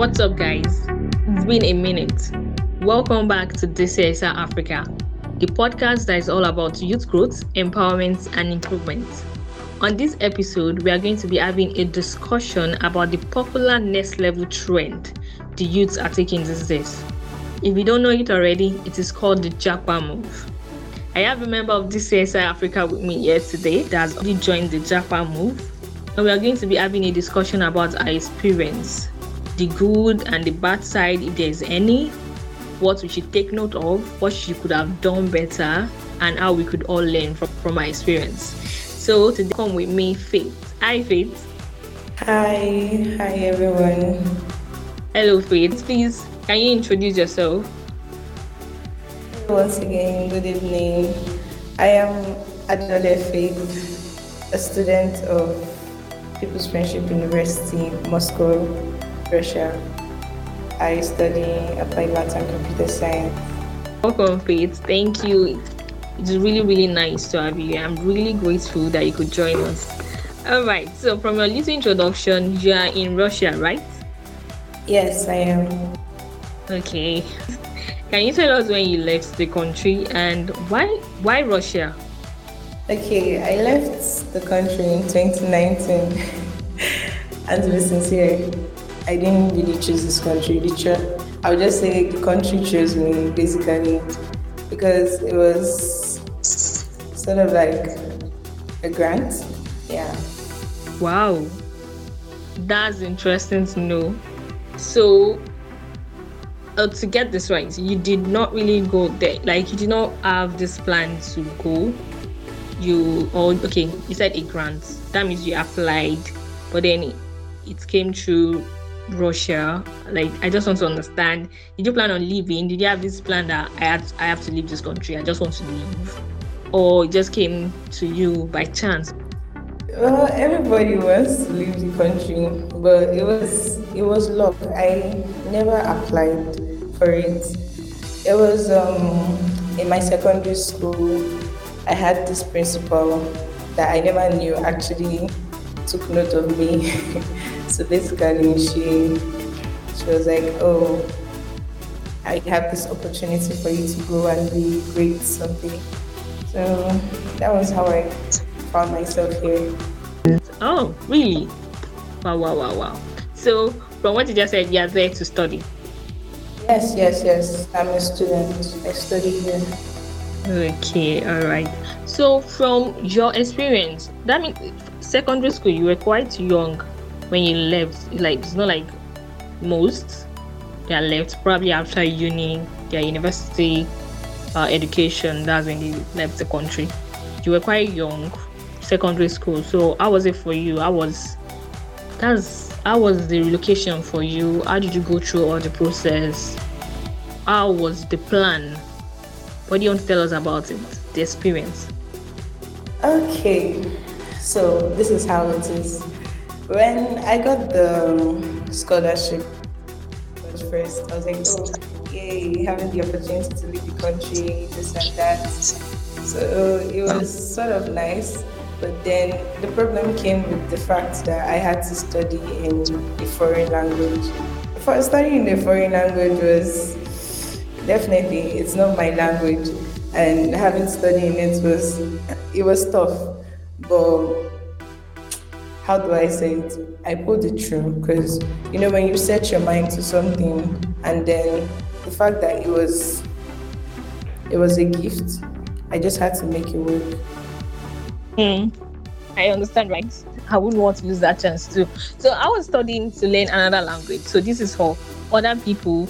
What's up, guys? It's been a minute. Welcome back to DCSI Africa, the podcast that is all about youth growth, empowerment, and improvement. On this episode, we are going to be having a discussion about the popular next level trend the youths are taking these days. If you don't know it already, it is called the Japa move. I have a member of DCSI Africa with me here today that has already joined the Japa move, and we are going to be having a discussion about our experience, the good and the bad side, if there is any, what we should take note of, what she could have done better, and how we could all learn from our experience. So today, come with me, Faith. Hi, Faith. Hi everyone. Hello, Faith. Please, can you introduce yourself? Once again, good evening. I am Adole Faith, a student of People's Friendship University, Moscow, Russia. I study applied math and computer science. Welcome, Faith. Thank you. It's really, really nice to have you. I'm really grateful that you could join us. All right. So, from your little introduction, you are in Russia, right? Yes, I am. Okay. Can you tell us when you left the country and why Russia? Okay, I left the country in 2019. And to be sincere, I didn't really choose this country. I would just say the country chose me, basically, because it was sort of like a grant. Yeah. Wow. That's interesting to know. So, to get this right, you did not really go there. Like, you did not have this plan to go. You said a grant. That means you applied, but then it came through Russia. Like, I just want to understand. Did you plan on leaving? Did you have this plan that I have to leave this country? I just want to leave, or it just came to you by chance? Well, everybody wants to leave the country, but it was luck. I never applied for it. It was in my secondary school. I had this principal that I never knew actually took note of me. So basically, she was like, "Oh, I have this opportunity for you to go and be great someday." So that was how I found myself here. Oh, really? Wow. So from what you just said, you are there to study? Yes. I'm a student. I study here. Okay, all right. So from your experience, that means secondary school, you were quite young when you left. Like, it's not like most they are left probably after uni, their university education. That's when they left the country. You were quite young, secondary school. So how was it for you? How was the relocation for you? How did you go through all the process? How was the plan? What do you want to tell us about it, the experience? Okay, so this is how it is. When I got the scholarship at first, I was like, "Oh, yay, having the opportunity to leave the country, this and that." So it was sort of nice. But then the problem came with the fact that I had to study in a foreign language. For studying in a foreign language was definitely, it's not my language, and having studied in it was tough. But how do I say it? I pulled it through, because when you set your mind to something, and then the fact that it was a gift, I just had to make it work. I understand, right? I wouldn't want to lose that chance too. So I was studying to learn another language. So this is for other people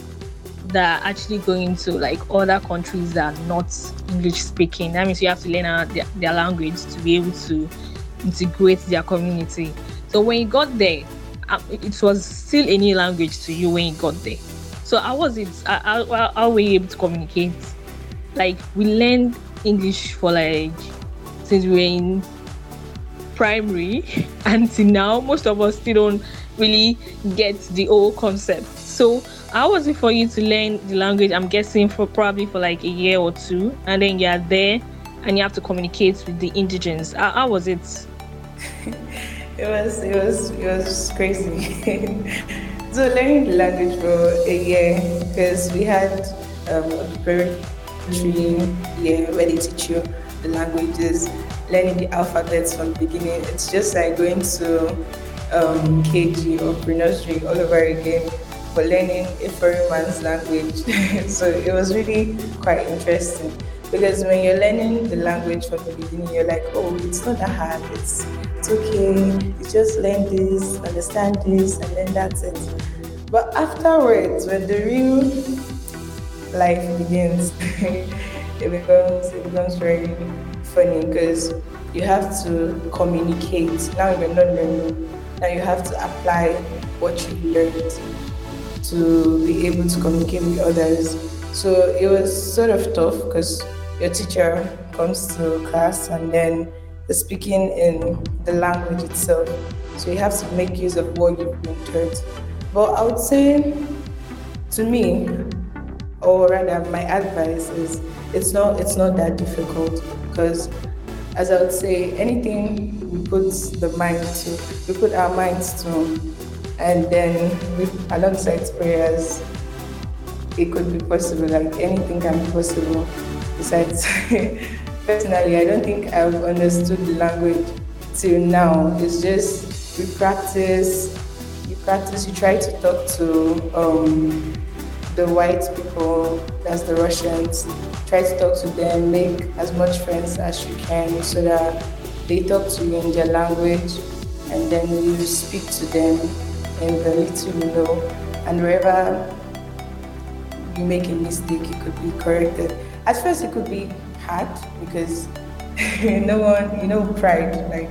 that are actually going to other countries that are not English speaking. That means you have to learn their language to be able to integrate their community. So when you got there, it was still a new language to you when you got there. So how was it? How were you able to communicate? Like, we learned English for since we were in primary until now. Most of us still don't really get the whole concept. So how was it for you to learn the language? I'm guessing probably for a year or two, and then you're there and you have to communicate with the indigents. How was it? It was crazy. So learning the language for a year, because we had a preparatory year where they teach you the languages, learning the alphabets from the beginning. It's just like going to KG or pre-nursery all over again for learning a foreign man's language. So it was really quite interesting, because when you're learning the language from the beginning, you're like, oh, it's not that hard, it's okay, you just learn this, understand this, and then that's it. But afterwards, when the real life begins, it becomes very funny, because you have to communicate. Now you're not learning, now you have to apply what you learned to be able to communicate with others. So it was sort of tough, because your teacher comes to class and then they're speaking in the language itself. So you have to make use of what you've been taught. But I would say, to me, or rather my advice is, it's not that difficult, because as I would say, anything we put our minds to, and then alongside prayers, it could be possible. Like, anything can be possible. Besides, personally, I don't think I've understood the language till now. It's just you practice, you try to talk to the white people, that's the Russians. Try to talk to them, make as much friends as you can so that they talk to you in their language, and then you speak to them in the little you know, and wherever you make a mistake, it could be corrected. At first it could be hard, because pride, like,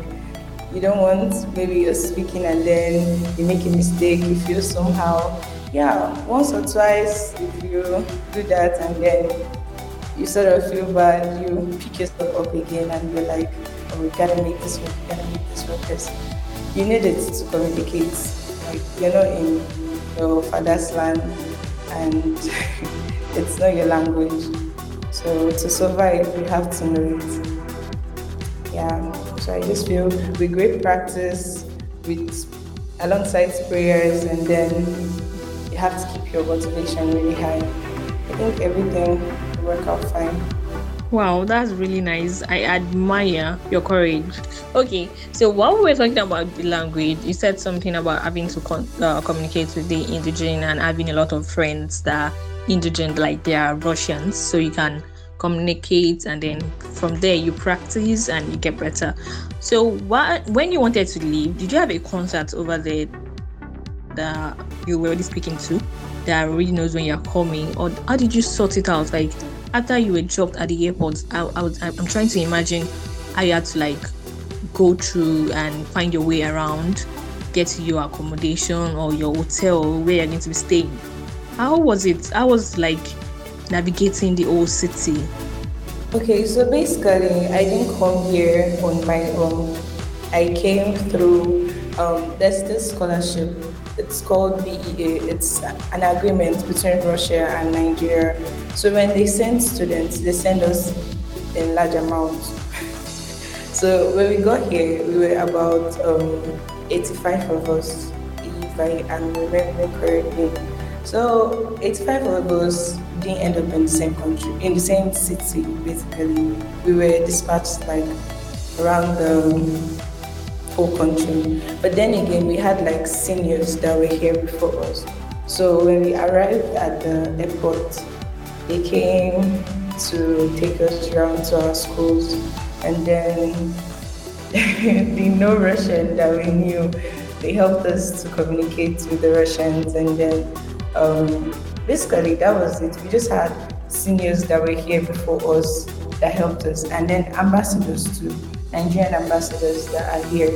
you don't want, maybe you're speaking and then you make a mistake, you feel somehow. Yeah, once or twice if you do that, and then you sort of feel bad, you pick yourself up again and you're like, oh, we gotta make this work. You need it to communicate. Like, you're not in your father's land and it's not your language. So to survive, you have to know it. Yeah, so I just feel with great practice, alongside prayers, and then you have to keep your motivation really high. I think everything will work out fine. Wow, that's really nice. I admire your courage. Okay, so while we were talking about the language, you said something about having to communicate with the indigenous and having a lot of friends that are indigenous, like they are Russians, so you can communicate, and then from there you practice and you get better. So when you wanted to leave, did you have a contact over there that you were already speaking to, that already knows when you're coming, or how did you sort it out? Like, after you were dropped at the airport, I'm trying to imagine how you had to like go through and find your way around, get to your accommodation or your hotel where you're going to be staying. How was it? I was like navigating the whole city. Okay, so basically I didn't come here on my own. I came through Destiny Scholarship. It's called BEA. It's an agreement between Russia and Nigeria. So when they send students, they send us in large amounts. So when we got here, we were about 85 of us, if I am remembering correctly. So 85 of us didn't end up in the same country, in the same city, basically. We were dispatched like around the whole country. But then again, we had like seniors that were here before us. So when we arrived at the airport, they came to take us around to our schools, and then the no-Russian that we knew, they helped us to communicate with the Russians, and then basically that was it. We just had seniors that were here before us that helped us, and then ambassadors too. Nigerian ambassadors that are here.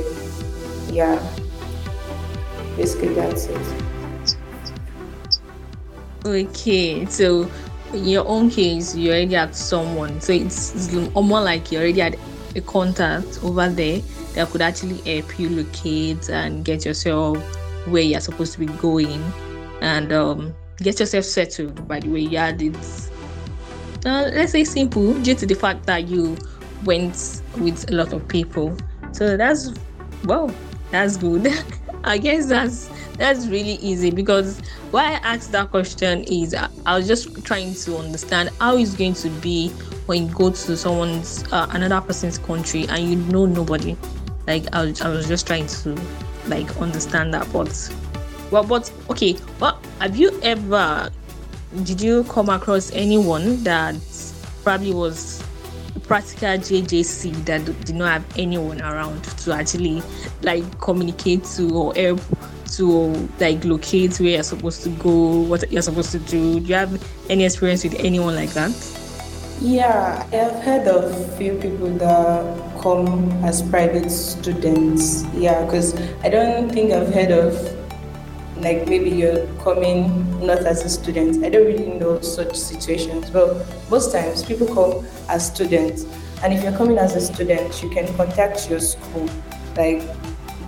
Yeah, basically that's it. Okay, so in your own case, you already had someone. So it's more like you already had a contact over there that could actually help you locate and get yourself where you're supposed to be going, and get yourself settled. By the way, you had it, let's say, simple, due to the fact that you went with a lot of people. So that's good. I guess that's really easy, because why I asked that question is I was just trying to understand how it's going to be when you go to someone's another person's country and you know nobody. Like I was just trying to like understand that. But okay, well, have you ever did you come across anyone that probably was practical JJC that did not have anyone around to actually like communicate to or help to like locate where you're supposed to go, what you're supposed to do? Do you have any experience with anyone like that? Yeah, I've heard of a few people that come as private students. Yeah, because I don't think I've heard of like maybe you're coming not as a student. I don't really know such situations, but most times people come as students. And if you're coming as a student, you can contact your school. Like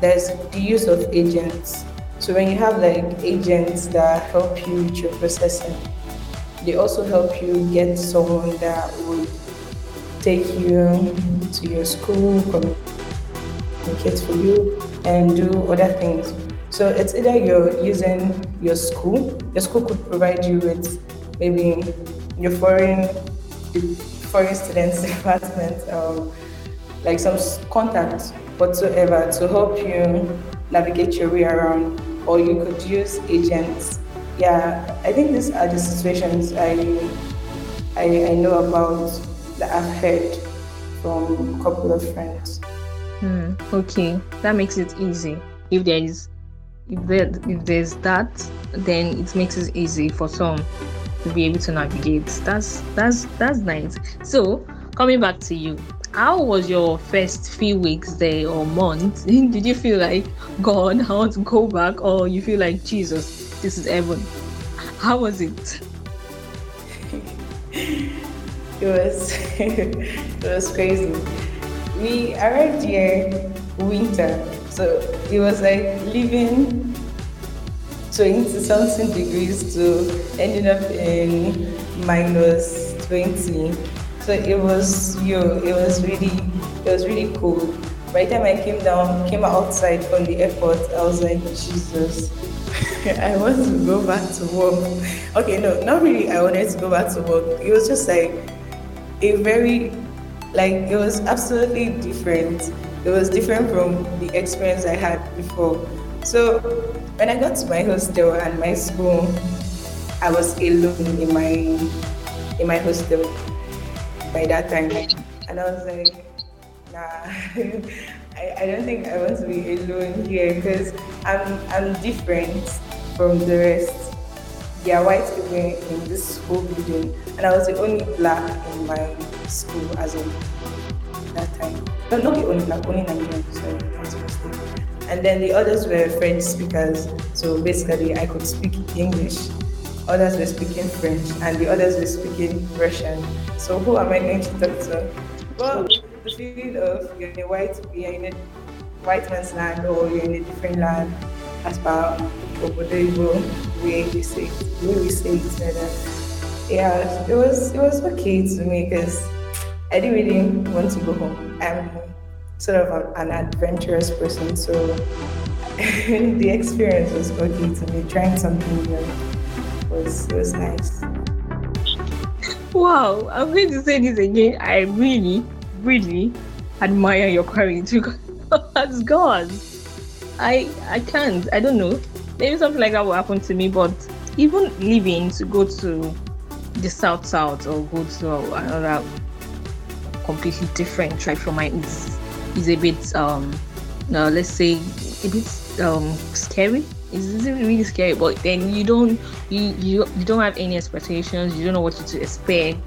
there's the use of agents. So when you have like agents that help you with your processing, they also help you get someone that would take you to your school, communicate for you, and do other things. So it's either you're using your school could provide you with maybe your foreign students department or like some contact whatsoever to help you navigate your way around, or you could use agents. Yeah, I think these are the situations I know about that I've heard from a couple of friends. Okay, that makes it easy. If there's that, then it makes it easy for some to be able to navigate. That's nice. So coming back to you, how was your first few weeks there or months? Did you feel like, God, I want to go back, or you feel like, Jesus, this is heaven? How was it? It was crazy. We arrived here winter. So it was like living 20-something degrees to ending up in minus 20. So it was really cold. By the time I came outside from the airport, I was like, Jesus, I want to go back to work. Okay, no, not really I wanted to go back to work. It was just like it was absolutely different. It was different from the experience I had before. So when I got to my hostel and my school, I was alone in my hostel by that time. And I was like, nah, I don't think I want to be alone here, because I'm different from the rest. There are white people in this school building, and I was the only black in my school as well. That time. But not the only black, only Nigerian, sorry, that's first thing. And then the others were French speakers, so basically I could speak English. Others were speaking French, and the others were speaking Russian. So who am I going to talk to? Well, the feeling of you're in a white man's land, or you're in a different land, as per Obodoyibo, we say it better. Yeah, it was okay to me, because I didn't really want to go home. I'm sort of an adventurous person, so the experience was okay to me. Trying something new was nice. Wow, I'm going to say this again. I really, really admire your courage. As God, I can't. I don't know. Maybe something like that will happen to me. But even leaving to go to the South or go to another completely different tribe from mine is a bit scary. It's really scary, but then you don't have any expectations. You don't know what to expect,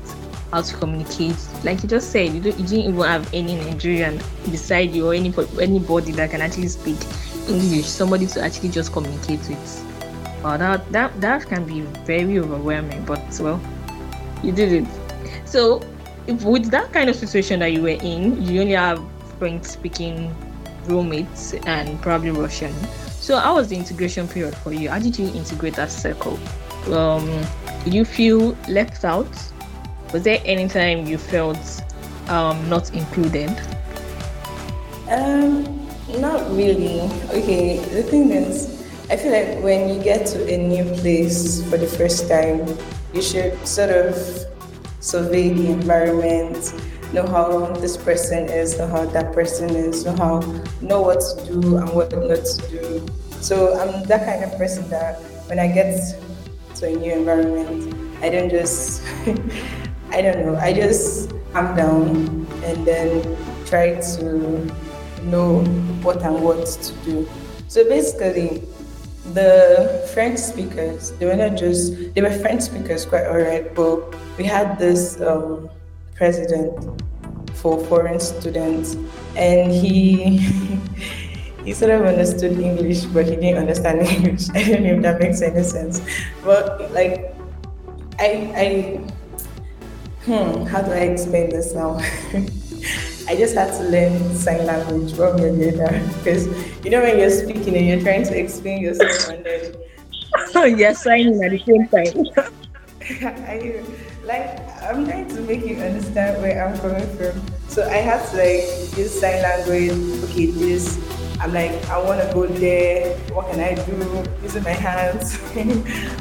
how to communicate. Like you just said, you didn't even have any Nigerian beside you or anybody that can actually speak English, somebody to actually just communicate with. Wow, that can be very overwhelming, but well, you did it. So with that kind of situation that you were in, you only have French-speaking roommates and probably Russian. So how was the integration period for you? How did you integrate that circle? Did you feel left out? Was there any time you felt not included? Not really. Okay, the thing is, I feel like when you get to a new place for the first time, you should sort of survey the environment, know how this person is, know how that person is, know what to do and what not to do. So I'm that kind of person that when I get to a new environment, I don't just, I just calm down and then try to know what and what to do. So basically, the French speakers, they were French speakers, quite all right, but we had this president for foreign students, and he sort of understood English, but he didn't understand English. I don't know if that makes any sense. But like, how do I explain this now? I just had to learn sign language one way or the other, because you know when you're speaking and you're trying to explain yourself and then you're signing at the same time. I'm trying to make you understand where I'm coming from. So I had to use sign language. Okay, this, I'm like, I want to go there. What can I do? Using my hands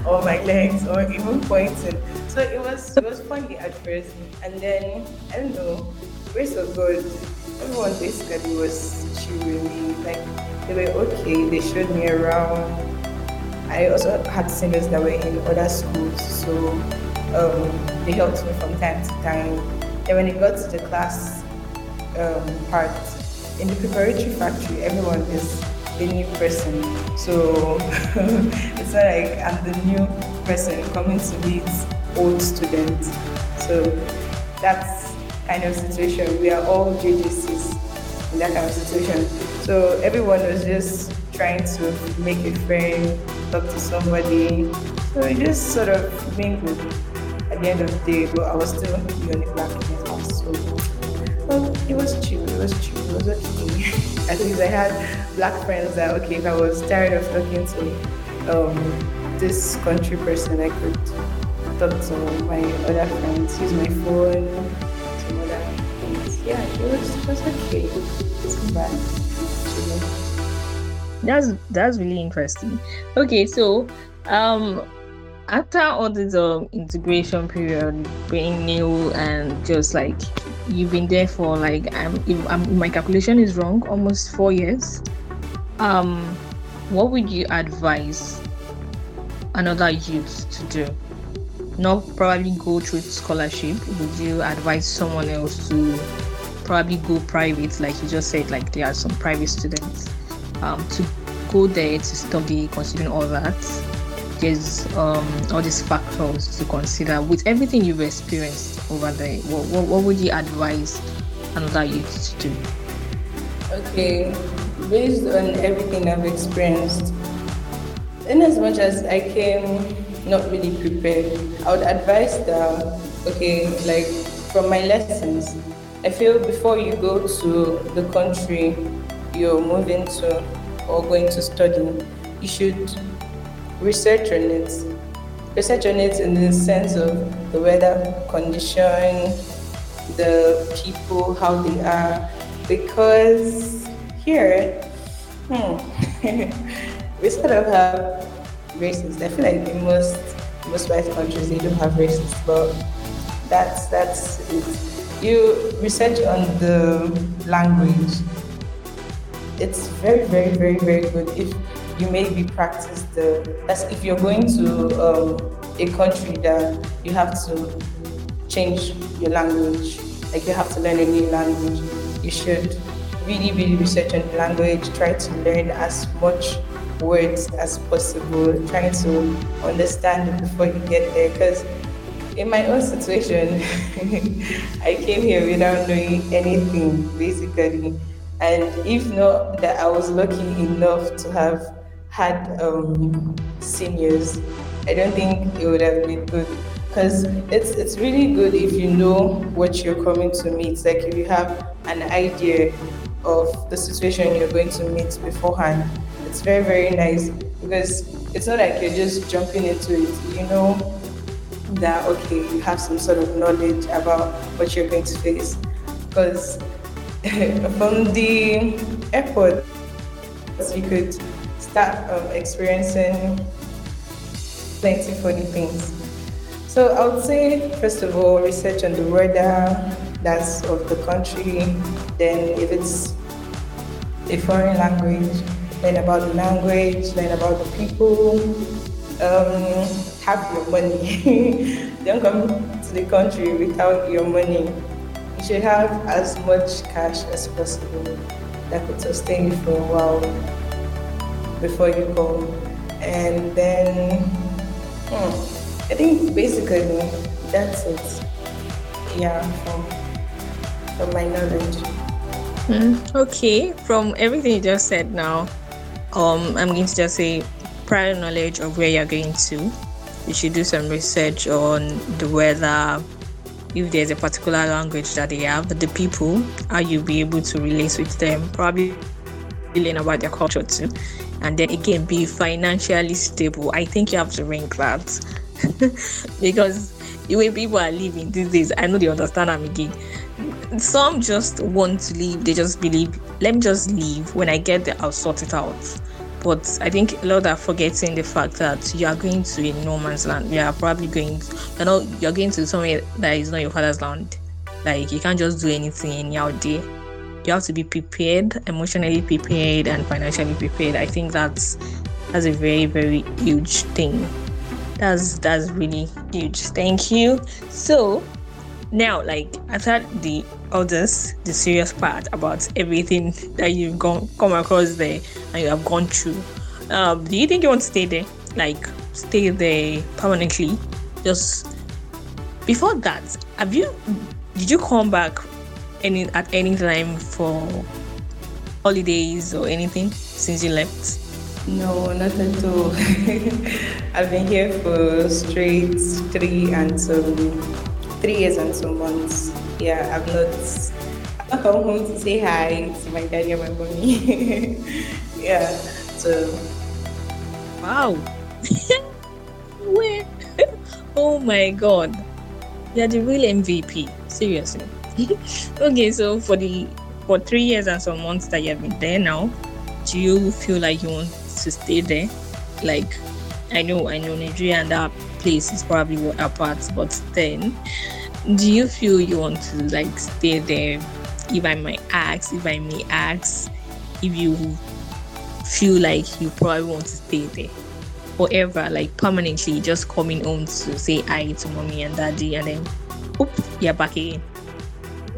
or my legs or even pointing. So it was funny at first, and then I don't know. Grace of God, everyone basically was chill with me. Like, they were okay, they showed me around. I also had seniors that were in other schools, so they helped me from time to time. Then when it got to the class part, in the preparatory factory, everyone is a new person. So it's not like I'm the new person coming to these old students. So that's kind of situation. We are all JJCs in that kind of situation. So everyone was just trying to make a friend, talk to somebody. So it just sort of mingled at the end of the day, but I was still on the back of my house. So it was chill, it was okay. At least I had black friends that, okay, if I was tired of talking to this country person, I could talk to my other friends, use my phone. Yeah, it was okay. It's bad. That's really interesting. Okay, so after all this integration period, being new and just you've been there for if my calculation is wrong, almost 4 years. What would you advise another youth to do? Not probably go through scholarship. Would you advise someone else to probably go private, like you just said, there are some private students, to go there to study, considering all that? There's all these factors to consider. With everything you've experienced over there, what would you advise another youth to do? Okay, based on everything I've experienced, in as much as I came not really prepared, I would advise that, from my lessons, I feel before you go to the country you're moving to or going to study, you should research on it. Research on it in the sense of the weather condition, the people, how they are, because here, we sort of have racist. I feel like in most white countries they do have racists, but that's it. You research on the language. It's very, very, very, very good if you maybe practice if you're going to a country that you have to change your language, you have to learn a new language. You should really, really research on the language, try to learn as much words as possible, trying to understand it before you get there, because in my own situation I came here without knowing anything basically, and if not that I was lucky enough to have had seniors, I don't think it would have been good, because it's really good if you know what you're coming to meet. It's if you have an idea of the situation you're going to meet beforehand, it's very, very nice, because it's not you're just jumping into it. You know that, you have some sort of knowledge about what you're going to face. Because from the airport, So you could start experiencing plenty funny things. So I would say, first of all, research on the weather, that's of the country. Then if it's a foreign language, learn about the language, learn about the people. Have your money. Don't come to the country without your money. You should have as much cash as possible that could sustain you for a while before you go. And then, I think basically that's it. Yeah, from my knowledge. Okay, from everything you just said now, I'm going to just say prior knowledge of where you're going to. You should do some research on the weather, if there's a particular language that they have, but the people, how you'll be able to relate with them, probably learn about their culture too. And then again, be financially stable. I think you have to rank that because the way people are living these days, I know they understand them again. Some just want to leave, they just believe, let me just leave. When I get there, I'll sort it out. But I think a lot are forgetting the fact that you are going to a no man's land. You are probably going, you're going to somewhere that is not your father's land. Like, you can't just do anything out there. You have to be prepared, emotionally prepared and financially prepared. I think that's a very, very huge thing. That's really huge. Thank you. So now, like, after the serious part about everything that you've come across there and you have gone through, do you think you want to stay there? Like, stay there permanently? Just before that, did you come back at any time for holidays or anything since you left? No, not at all. I've been here for straight 3 years and some months. Yeah, I've not come home to say hi to my daddy and my mommy. Yeah, so. Wow. Where? Oh my God. You're the real MVP. Seriously. Okay, so for 3 years and some months that you have been there now, do you feel like you want to stay there? Like, I know Nigeria and that place is probably what apart, but then do you feel you want to like stay there? If I may ask, if you feel like you probably want to stay there forever, like permanently, just coming home to say hi to mommy and daddy and then you're back again.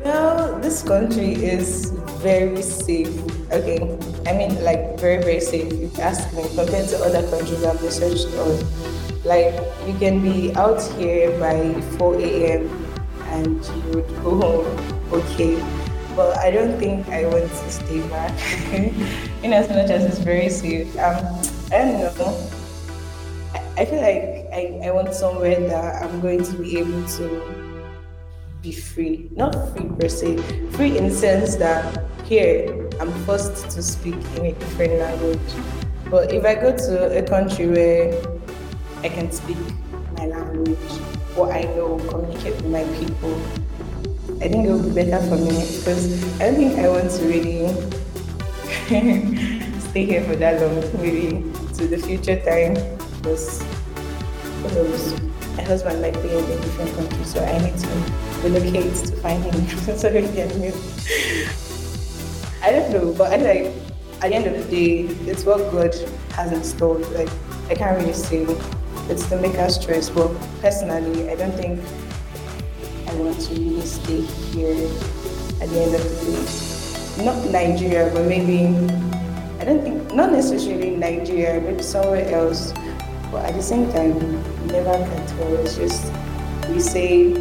Well, this country is very safe. Okay, I mean, like, very, very safe, if you ask me, compared to other countries I've researched on. Like, you can be out here by 4 a.m. and you would go home, okay. But I don't think I want to stay back, in as much as it's very safe. I don't know. I feel like I want somewhere that I'm going to be able to be free. Not free per se, free in the sense that here I'm forced to speak in a different language. But if I go to a country where I can speak my language, what I know, communicate with my people, I think it would be better for me, because I don't think I want to really stay here for that long, really, to the future time, because my husband might be in a different country, so I need to relocate to find him so he can move. I don't know, but I like, at the end of the day, it's what God has in store. Like, I can't really say it's the maker's choice, but personally, I don't think I want to really stay here at the end of the day. Not Nigeria, but maybe, I don't think, not necessarily Nigeria, maybe somewhere else. But at the same time, you never can tell. It's just, we say,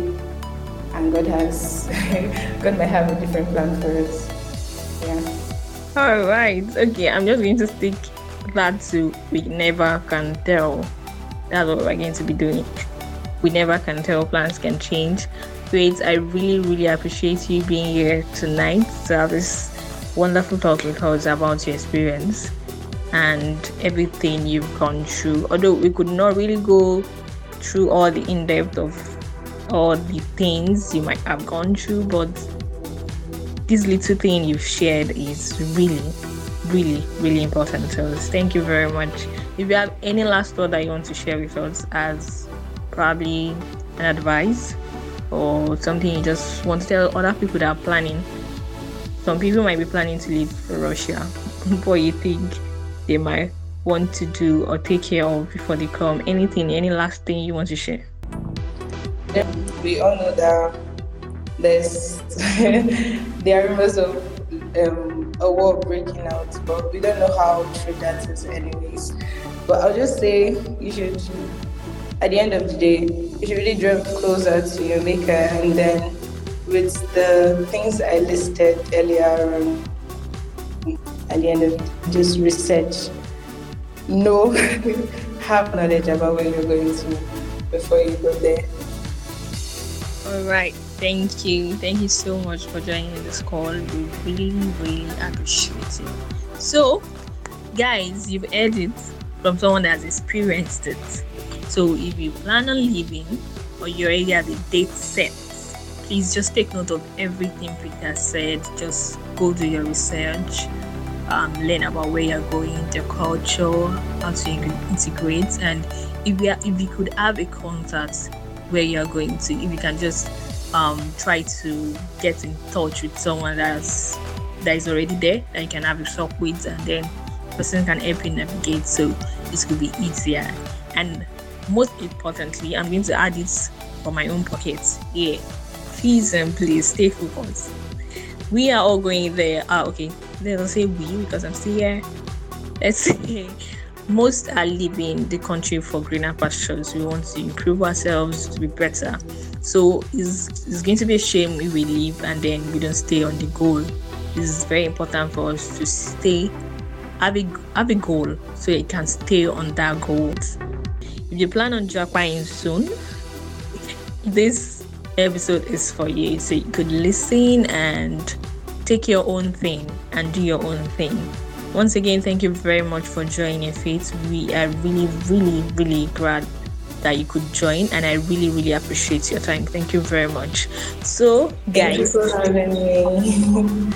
and God might have a different plan for us. Yeah. All right. Okay. I'm just going to stick that to we never can tell. That's what we're going to be doing. We never can tell. Plans can change. Great. I really, really appreciate you being here tonight to have this wonderful talk with us about your experience and everything you've gone through. Although we could not really go through all the in-depth of all the things you might have gone through, but this little thing you've shared is really really, really important to us. Thank you very much. If you have any last thought that you want to share with us as probably an advice or something you just want to tell other people that are planning. Some people might be planning to leave for Russia, but you think they might want to do or take care of before they come. Anything, any last thing you want to share? We all know that there are rumors of a war breaking out, but we don't know how true that is anyways. But I'll just say you should, at the end of the day, you should really drive closer to your maker, and then with the things I listed earlier, at the end of just research, have knowledge about where you're going to before you go there. All right, thank you. Thank you so much for joining this call. We really, really appreciate it. So, guys, you've heard it from someone that has experienced it. So if you plan on leaving or you already have a date set, please just take note of everything Prita said. Just go do your research, learn about where you're going, the culture, how to integrate, and if you could have a contact where you're going to, if you can just try to get in touch with someone that is already there that you can have a talk with, and then the person can help you navigate so it could be easier. And most importantly, I'm going to add it for my own pocket. Yeah. Please stay focused. We are all going there. Okay. They don't say we because I'm still here. Let's say most are leaving the country for greener pastures. We want to improve ourselves to be better. So it's going to be a shame if we leave and then we don't stay on the goal. It's very important for us to stay, have a goal so you can stay on that goal. If you plan on Japan soon, this episode is for you, so you could listen and take your own thing and do your own thing. Once again, thank you very much for joining Faith. We are really, really, really glad that you could join, and I really, really appreciate your time. Thank you very much. So, guys, thank you for having me.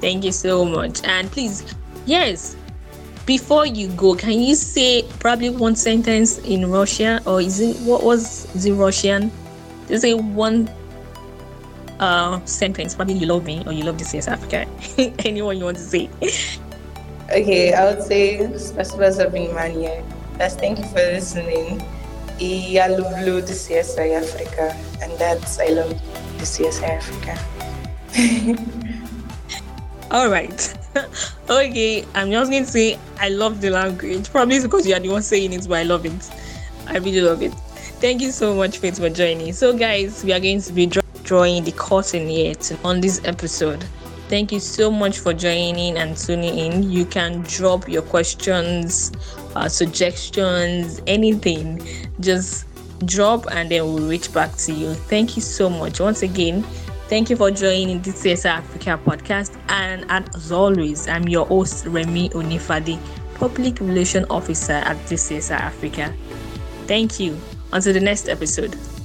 Thank you so much, and please, yes. Before you go, can you say probably one sentence in Russian, or is it, what was the Russian? Just say one sentence, probably you love me or you love DCSI Africa. Anyone you want to say. Okay, I would say спасибо за внимание. That's thank you for listening. I love DCSI Africa, and that's I love DCSI Africa. All right. Okay, I'm just going to say I love the language. Probably it's because you are the one saying it, but I love it. I really love it. Thank you so much, Faith, for joining. So, guys, we are going to be drawing the curtain here on this episode. Thank you so much for joining and tuning in. You can drop your questions, suggestions, anything. Just drop and then we'll reach back to you. Thank you so much. Once again, thank you for joining the DCSI Africa podcast. And as always, I'm your host, Remy Onifadi, Public Relations Officer at DCSI Africa. Thank you. Until the next episode.